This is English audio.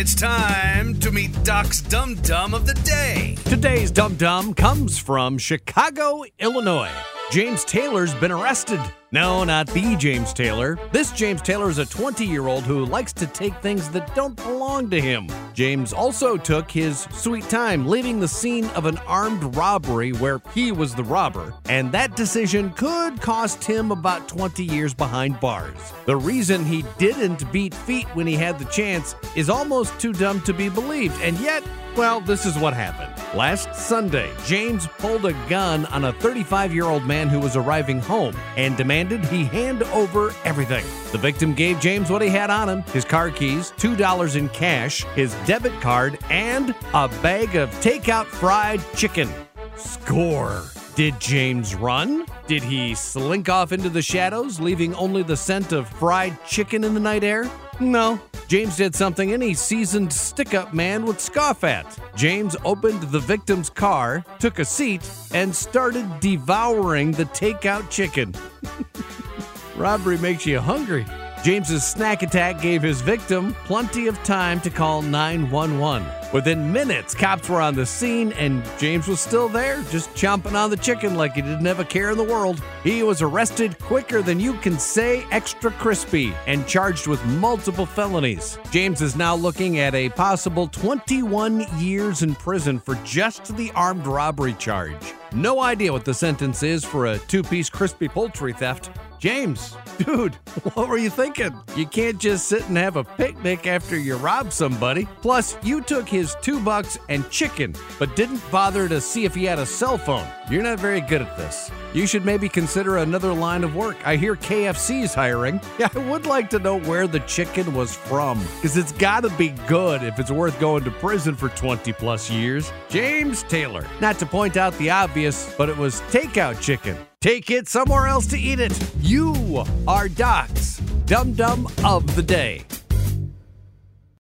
It's time to meet Doc's Dum Dum of the Day. Today's Dum Dum comes from Chicago, Illinois. James Taylor's been arrested. No, not the James Taylor. This James Taylor is a 20-year-old who likes to take things that don't belong to him. James also took his sweet time leaving the scene of an armed robbery where he was the robber, and that decision could cost him about 20 years behind bars. The reason he didn't beat feet when he had the chance is almost too dumb to be believed, and yet, well, this is what happened. Last Sunday, James pulled a gun on a 35-year-old man who was arriving home and demanded he hand over everything. The victim gave James what he had on him, his car keys, $2 in cash, his debit card, and a bag of takeout fried chicken. Score. Did James run? Did he slink off into the shadows, leaving only the scent of fried chicken in the night air? No. James did something any seasoned stick-up man would scoff at. James opened the victim's car, took a seat, and started devouring the takeout chicken. Robbery makes you hungry. James's snack attack gave his victim plenty of time to call 911. Within minutes, cops were on the scene, and James was still there, just chomping on the chicken like he didn't have a care in the world. He was arrested quicker than you can say extra crispy and charged with multiple felonies. James is now looking at a possible 21 years in prison for just the armed robbery charge. No idea what the sentence is for a two-piece crispy poultry theft. James, dude, what were you thinking? You can't just sit and have a picnic after you rob somebody. Plus, you took his $2 and chicken, but didn't bother to see if he had a cell phone. You're not very good at this. You should maybe consider another line of work. I hear KFC's hiring. Yeah, I would like to know where the chicken was from, because it's got to be good if it's worth going to prison for 20 plus years. James Taylor. Not to point out the obvious, but it was takeout chicken. Take it somewhere else to eat it. You are Doc's Dum Dum of the Day.